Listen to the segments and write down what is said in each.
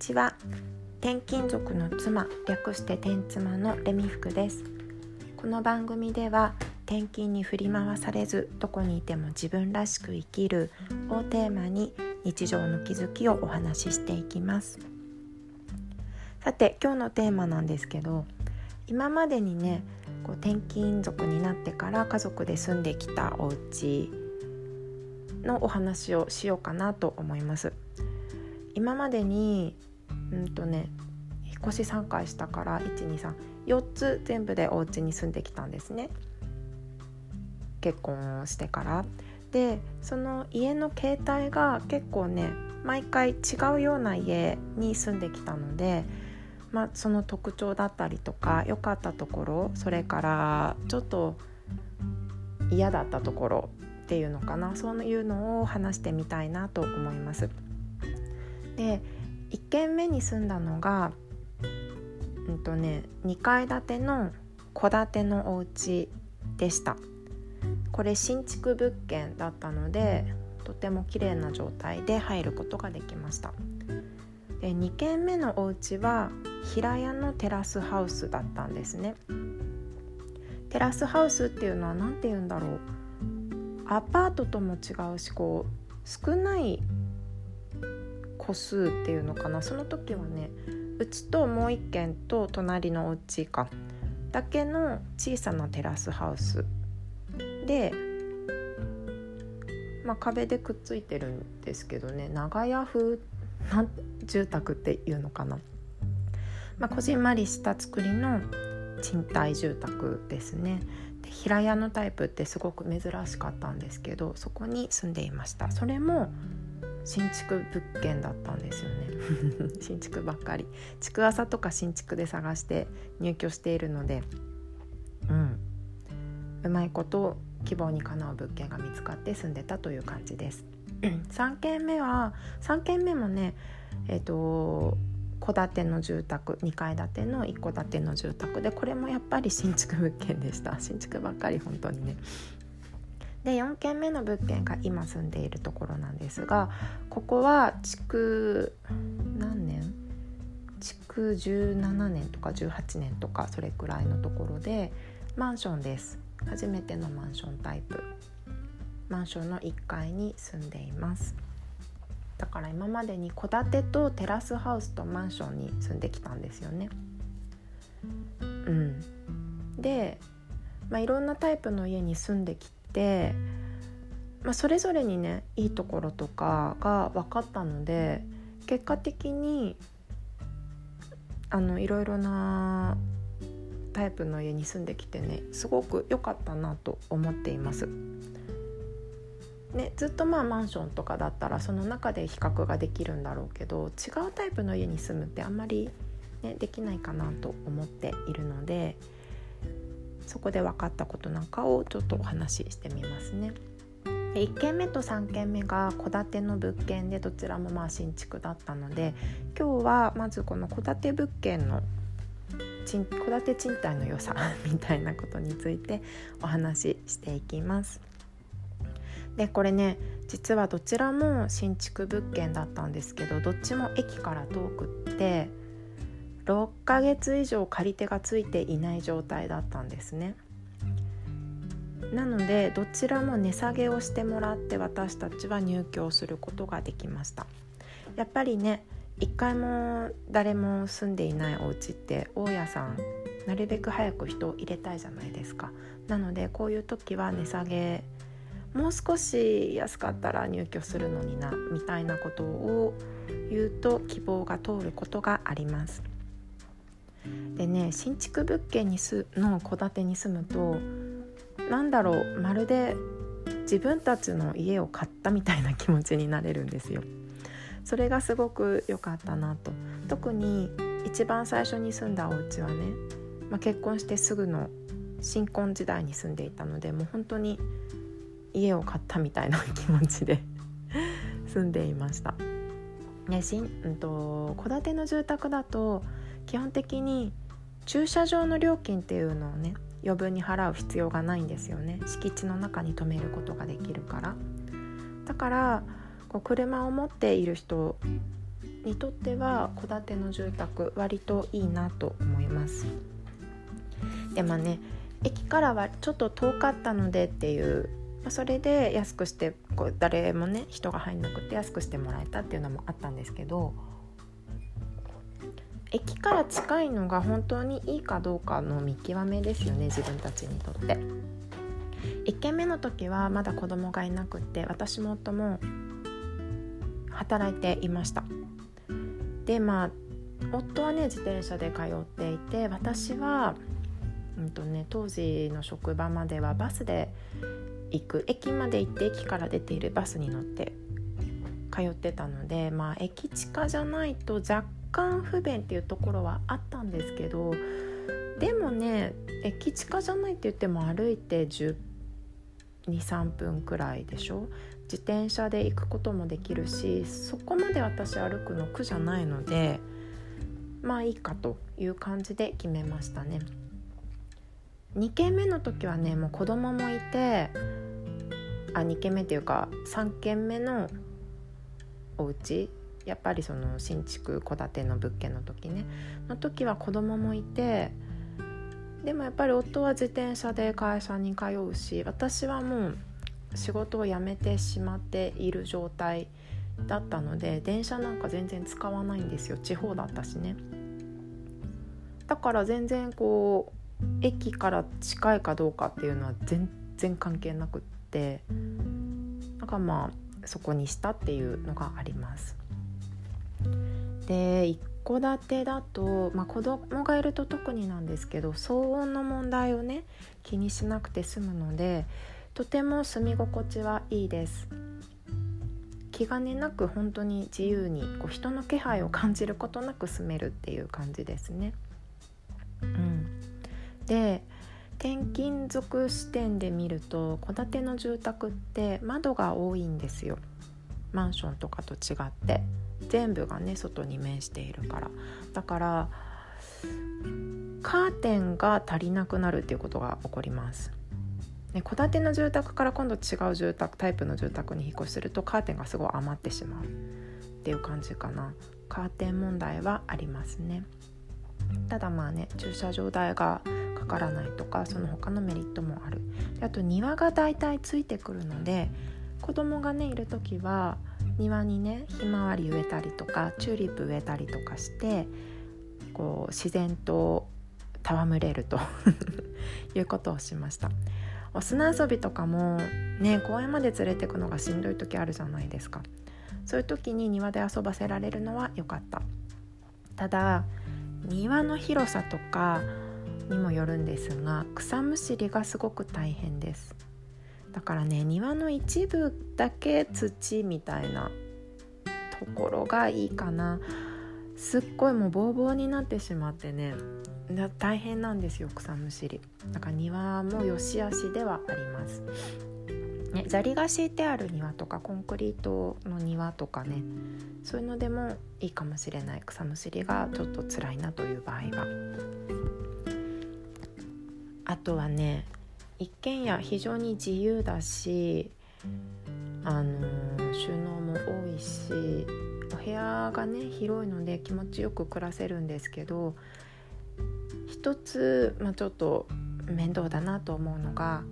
ちは、転勤族の妻、略して転妻のレミフクです。この番組では、転勤に振り回されず、どこにいても自分らしく生きるをテーマに、日常の気づきをお話ししていきます。さて、今日のテーマなんですけど、今までにね、転勤族になってから家族で住んできたお家のお話をしようかなと思います。今までに引っ越し3回したから 1,2,3,4 つ全部でお家に住んできたんですね。結婚してからで、その家の形態が結構ね、毎回違うような家に住んできたので、その特徴だったりとか良かったところ、それからちょっと嫌だったところっていうのかな、そういうのを話してみたいなと思います。で、1軒目に住んだのが、2階建ての戸建てのお家でした。これ新築物件だったので、とても綺麗な状態で入ることができました。で、2軒目のお家は平屋のテラスハウスだったんですね。テラスハウスっていうのは何て言うんだろう、アパートとも違うし、少ない個数っていうのかな。その時はね、うちともう一軒と隣のお家かだけの小さなテラスハウスで、壁でくっついてるんですけどね、長屋風な住宅っていうのかな、こじんまりした作りの賃貸住宅ですね。で、平屋のタイプってすごく珍しかったんですけど、そこに住んでいました。それも新築物件だったんですよね新築ばっかり、築浅とか新築で探して入居しているので、うまいこと希望にかなう物件が見つかって住んでたという感じです。3軒目もね、戸建ての住宅、2階建ての1戸建ての住宅で、これもやっぱり新築物件でした。新築ばっかり本当にね。で、4軒目の物件が今住んでいるところなんですが、ここは築17年とか18年とかそれくらいのところで、マンションです。初めてのマンションタイプ、マンションの1階に住んでいます。だから今までに戸建てとテラスハウスとマンションに住んできたんですよね。で、いろんなタイプの家に住んできて、で、それぞれにね、いいところとかが分かったので、結果的にいろいろなタイプの家に住んできてね、すごく良かったなと思っています。ずっとマンションとかだったらその中で比較ができるんだろうけど、違うタイプの家に住むってあんまり、できないかなと思っているので、そこで分かったことなんかをちょっとお話ししてみますね。で、1軒目と3軒目が戸建ての物件で、どちらも新築だったので、今日はまずこの戸建て物件の戸建て賃貸の良さみたいなことについてお話ししていきます。で、これね、実はどちらも新築物件だったんですけど、どっちも駅から遠くって6ヶ月以上借り手がついていない状態だったんですね。なので、どちらも値下げをしてもらって、私たちは入居することができました。やっぱりね、1回も誰も住んでいないお家って、大家さんなるべく早く人を入れたいじゃないですか。なので、こういう時は値下げ、もう少し安かったら入居するのにな、みたいなことを言うと希望が通ることがあります。でね、新築物件の戸建てに住むと、まるで自分たちの家を買ったみたいな気持ちになれるんですよ。それがすごく良かったなと。特に一番最初に住んだお家はね、結婚してすぐの新婚時代に住んでいたので、もう本当に家を買ったみたいな気持ちで住んでいました。戸建ての住宅だと、基本的に駐車場の料金っていうのをね、余分に払う必要がないんですよね。敷地の中に止めることができるから。だから、車を持っている人にとっては戸建ての住宅割といいなと思います。でまあね、駅からはちょっと遠かったのでっていう、それで安くしてこう誰もね人が入んなくて安くしてもらえたっていうのもあったんですけど、駅から近いのが本当にいいかどうかの見極めですよね、自分たちにとって。1軒目の時はまだ子供がいなくて、私も夫も働いていました。でまあ夫はね自転車で通っていて、私は、当時の職場まではバスで行く、駅まで行って駅から出ているバスに乗って通ってたので、まあ駅近じゃないと若干不便っていうところはあったんですけど、でもね駅近じゃないって言っても歩いて 12,3 分くらいでしょ。自転車で行くこともできるし、そこまで私歩くの苦じゃないので、まあいいかという感じで決めましたね。2軒目の時はねもう子供もいて、2軒目っていうか3軒目のお家、やっぱりその新築戸建ての物件の時ねの時は子供もいて、でもやっぱり夫は自転車で会社に通うし、私はもう仕事を辞めてしまっている状態だったので電車なんか全然使わないんですよ、地方だったしね。だから全然こう駅から近いかどうかっていうのは全然関係なくって、なんかまあそこにしたっていうのがあります。で一戸建てだと、子供がいると特になんですけど、騒音の問題をね気にしなくて済むので、とても住み心地はいいです。気兼ねなく本当に自由にこう人の気配を感じることなく住めるっていう感じですね、で転勤族視点で見ると戸建ての住宅って窓が多いんですよ、マンションとかと違って全部がね外に面しているから。だからカーテンが足りなくなるっていうことが起こりますね。戸建ての住宅から今度違う住宅タイプの住宅に引っ越しするとカーテンがすごい余ってしまうっていう感じかな。カーテン問題はありますね。ただまあね駐車場代がかからないとかその他のメリットもある。あと庭がだいたいついてくるので、子供がねいるときは庭にねひまわり植えたりとかチューリップ植えたりとかしてこう自然と戯れるということをしました。お砂遊びとかもね公園まで連れてくのがしんどい時あるじゃないですか。そういう時に庭で遊ばせられるのは良かった。ただ庭の広さとかにもよるんですが、草むしりがすごく大変です。だからね庭の一部だけ土みたいなところがいいかな。すっごいもうボーボーになってしまってね大変なんですよ草むしり。だから庭も良し悪しではあります、砂利が敷いてある庭とかコンクリートの庭とかね、そういうのでもいいかもしれない。草むしりがちょっと辛いなという場合は。あとはね一軒家非常に自由だし、収納も多いし、お部屋がね広いので気持ちよく暮らせるんですけど、一つ、ちょっと面倒だなと思うのが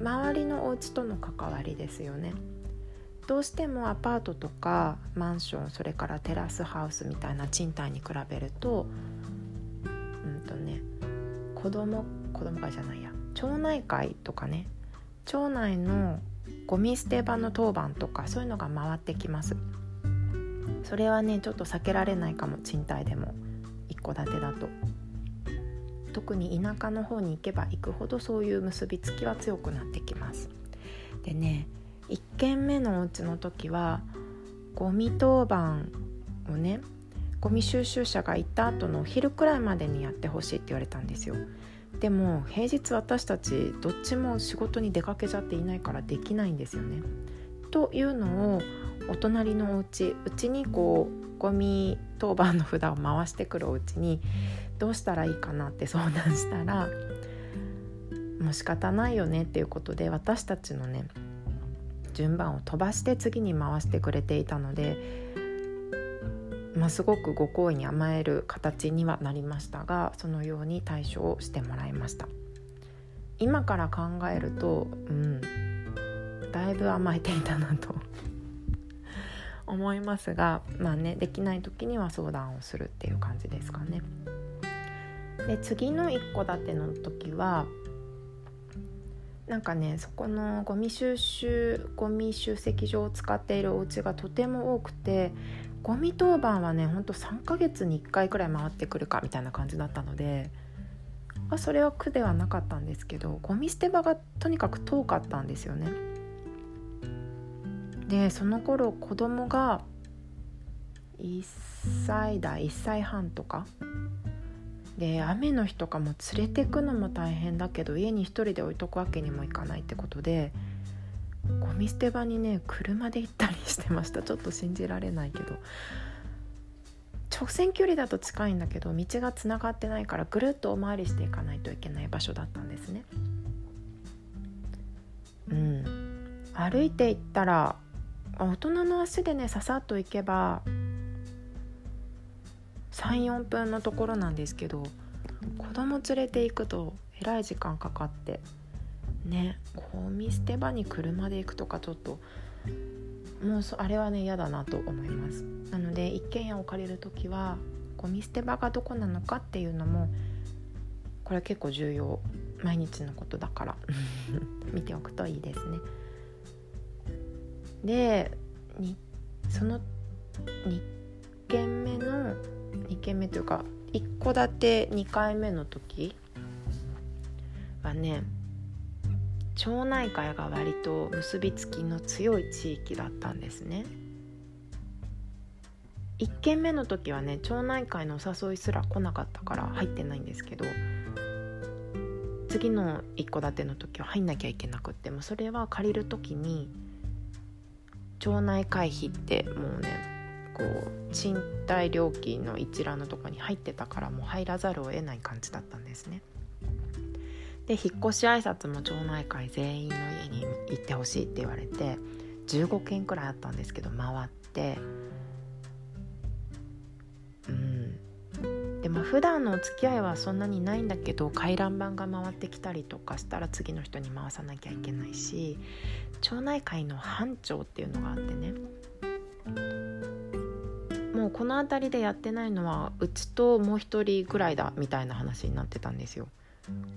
周りのお家との関わりですよね。どうしてもアパートとかマンション、それからテラスハウスみたいな賃貸に比べると、町内会とかね、町内のゴミ捨て場の当番とかそういうのが回ってきます。それはねちょっと避けられないかも、賃貸でも一戸建てだと。特に田舎の方に行けば行くほどそういう結びつきは強くなってきます。でね1軒目のお家の時はゴミ当番をねゴミ収集車が行った後のお昼くらいまでにやってほしいって言われたんですよ。でも平日私たちどっちも仕事に出かけちゃっていないからできないんですよね。というのをお隣のお家、うちにこうゴミ当番の札を回してくるお家にどうしたらいいかなって相談したら、もう仕方ないよねっていうことで私たちのね順番を飛ばして次に回してくれていたので、すごくご好意に甘える形にはなりましたが、そのように対処をしてもらいました。今から考えると、だいぶ甘えていたなと思いますが、できない時には相談をするっていう感じですかね。で、次の一戸建ての時はそこのゴミ集積場を使っているお家がとても多くて、ゴミ当番はね、ほんと3ヶ月に1回くらい回ってくるかみたいな感じだったので、それは苦ではなかったんですけど、ゴミ捨て場がとにかく遠かったんですよね。で、その頃子供が1歳半とかで、雨の日とかも連れてくのも大変だけど、家に一人で置いとくわけにもいかないってことで、ゴミ捨て場にね、車で行ったりしてました。ちょっと信じられないけど、直線距離だと近いんだけど、道がつながってないからぐるっとお回りしていかないといけない場所だったんですね。歩いて行ったら、大人の足でね、ささっと行けば 3,4 分のところなんですけど、子供連れて行くとえらい時間かかってね、ゴミ捨て場に車で行くとか、ちょっともうあれはね、嫌だなと思います。なので、一軒家を借りるときはゴミ捨て場がどこなのかっていうのも、これは結構重要、毎日のことだから見ておくといいですね。で、その2軒目というか、一戸建て2回目の時はね、町内会が割と結びつきの強い地域だったんですね。1軒目の時はね、町内会のお誘いすら来なかったから入ってないんですけど、次の一戸建ての時は入んなきゃいけなくって、もうそれは借りる時に町内会費ってもうね、こう賃貸料金の一覧のとこに入ってたから、もう入らざるを得ない感じだったんですね。で、引っ越し挨拶も町内会全員の家に行ってほしいって言われて、15件くらいあったんですけど回って、で、普段のお付き合いはそんなにないんだけど、回覧板が回ってきたりとかしたら次の人に回さなきゃいけないし、町内会の班長っていうのがあってね、もうこの辺りでやってないのはうちともう一人ぐらいだみたいな話になってたんですよ。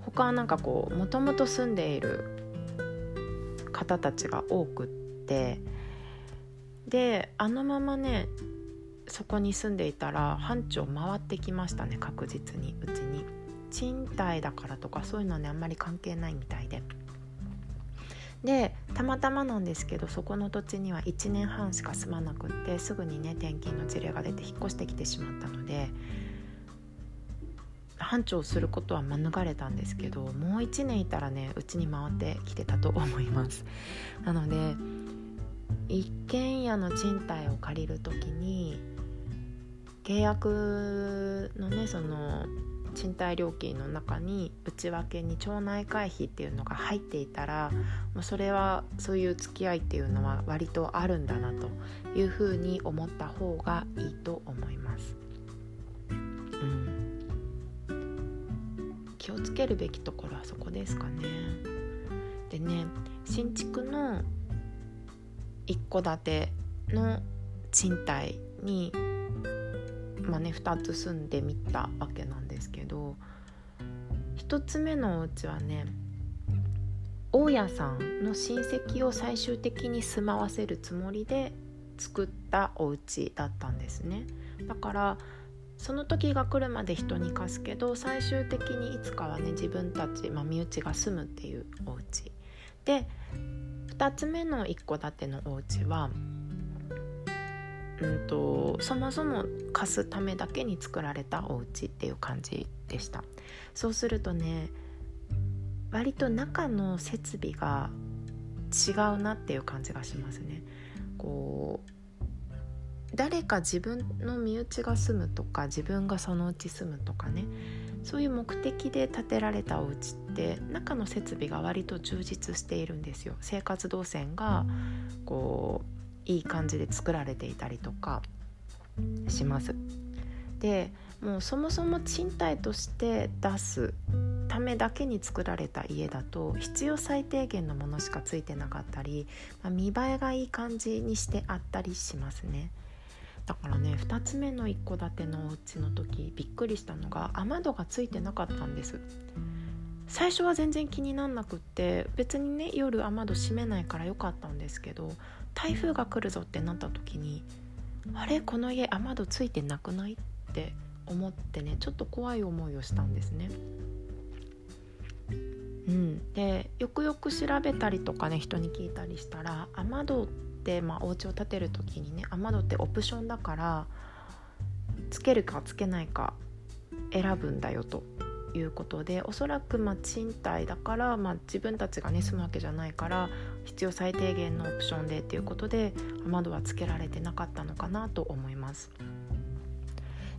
他はもともと住んでいる方たちが多くって、で、あのままね、そこに住んでいたら班長回ってきましたね、確実にうちに。賃貸だからとかそういうのはね、あんまり関係ないみたいで、で、たまたまなんですけど、そこの土地には1年半しか住まなくって、すぐにね、転勤の事例が出て引っ越してきてしまったので、班長することは免れたんですけど、もう1年いたらね、うちに回ってきてたと思います。なので、一軒家の賃貸を借りるときに、契約のね、その賃貸料金の中に内訳に町内会費っていうのが入っていたら、もうそれは、そういう付き合いっていうのは割とあるんだなというふうに思った方がいいと思います。気をつけるべきところはそこですかね。でね、新築の一戸建ての賃貸に2つ住んでみたわけなんですけど、1つ目のお家はね、大家さんの親戚を最終的に住まわせるつもりで作ったお家だったんですね。だからその時が来るまで人に貸すけど、最終的にいつかはね、自分たち、身内が住むっていうお家で、2つ目の一戸建てのお家は、そもそも貸すためだけに作られたお家っていう感じでした。そうするとね、割と中の設備が違うなっていう感じがしますね。こう、誰か自分の身内が住むとか、自分がそのうち住むとかね、そういう目的で建てられたお家って中の設備が割と充実しているんですよ。生活動線がこういい感じで作られていたりとか、します。でもうそもそも賃貸として出すためだけに作られた家だと必要最低限のものしかついてなかったり、見栄えがいい感じにしてあったりしますね。だからね、2つ目の一戸建てのお家の時びっくりしたのが雨戸がついてなかったんです。最初は全然気になんなくって、別にね夜雨戸閉めないからよかったんですけど、台風が来るぞってなった時にあれこの家雨戸ついてなくないって思ってね、ちょっと怖い思いをしたんですね。でよくよく調べたりとかね、人に聞いたりしたら雨戸って、お家を建てる時にね、雨戸ってオプションだからつけるかつけないか選ぶんだよということで、おそらく賃貸だから、自分たちがね住むわけじゃないから必要最低限のオプションでっていうことで雨戸はつけられてなかったのかなと思います。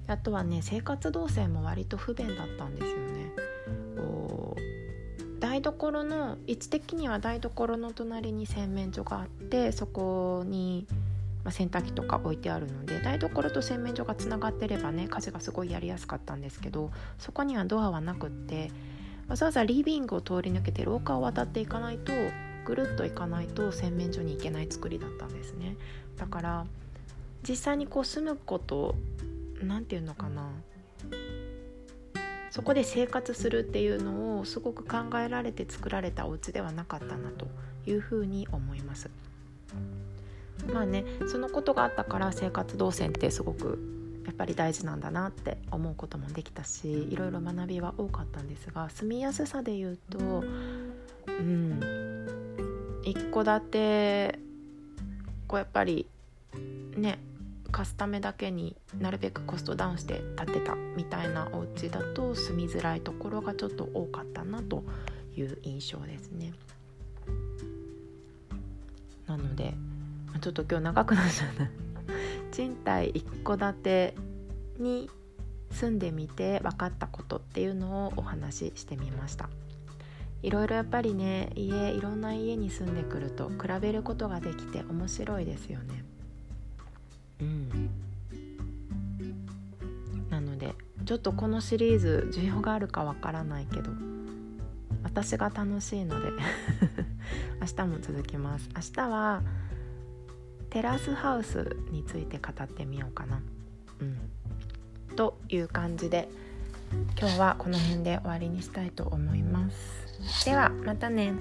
あとはね、生活動線も割と不便だったんですよね。台所の位置的には台所の隣に洗面所があって、そこに洗濯機とか置いてあるので、台所と洗面所がつながってればね家事がすごいやりやすかったんですけど、そこにはドアはなくって、わざわざリビングを通り抜けて廊下を渡っていかないと、ぐるっと行かないと洗面所に行けない作りだったんですね。だから実際にこう住むこと、なんていうのかな、そこで生活するっていうのをすごく考えられて作られたお家ではなかったなというふうに思います。そのことがあったから生活動線ってすごくやっぱり大事なんだなって思うこともできたし、いろいろ学びは多かったんですが、住みやすさでいうと、一戸建てこうやっぱりね貸すためだけになるべくコストダウンして建てたみたいなお家だと住みづらいところがちょっと多かったなという印象ですね。なのでちょっと今日長くなっちゃった賃貸一戸建てに住んでみて分かったことっていうのをお話ししてみました。いろいろやっぱりね、いろんな家に住んでくると比べることができて面白いですよね。なのでちょっとこのシリーズ需要があるかわからないけど、私が楽しいので明日も続きます。明日はテラスハウスについて語ってみようかな、という感じで、今日はこの辺で終わりにしたいと思います。ではまたね。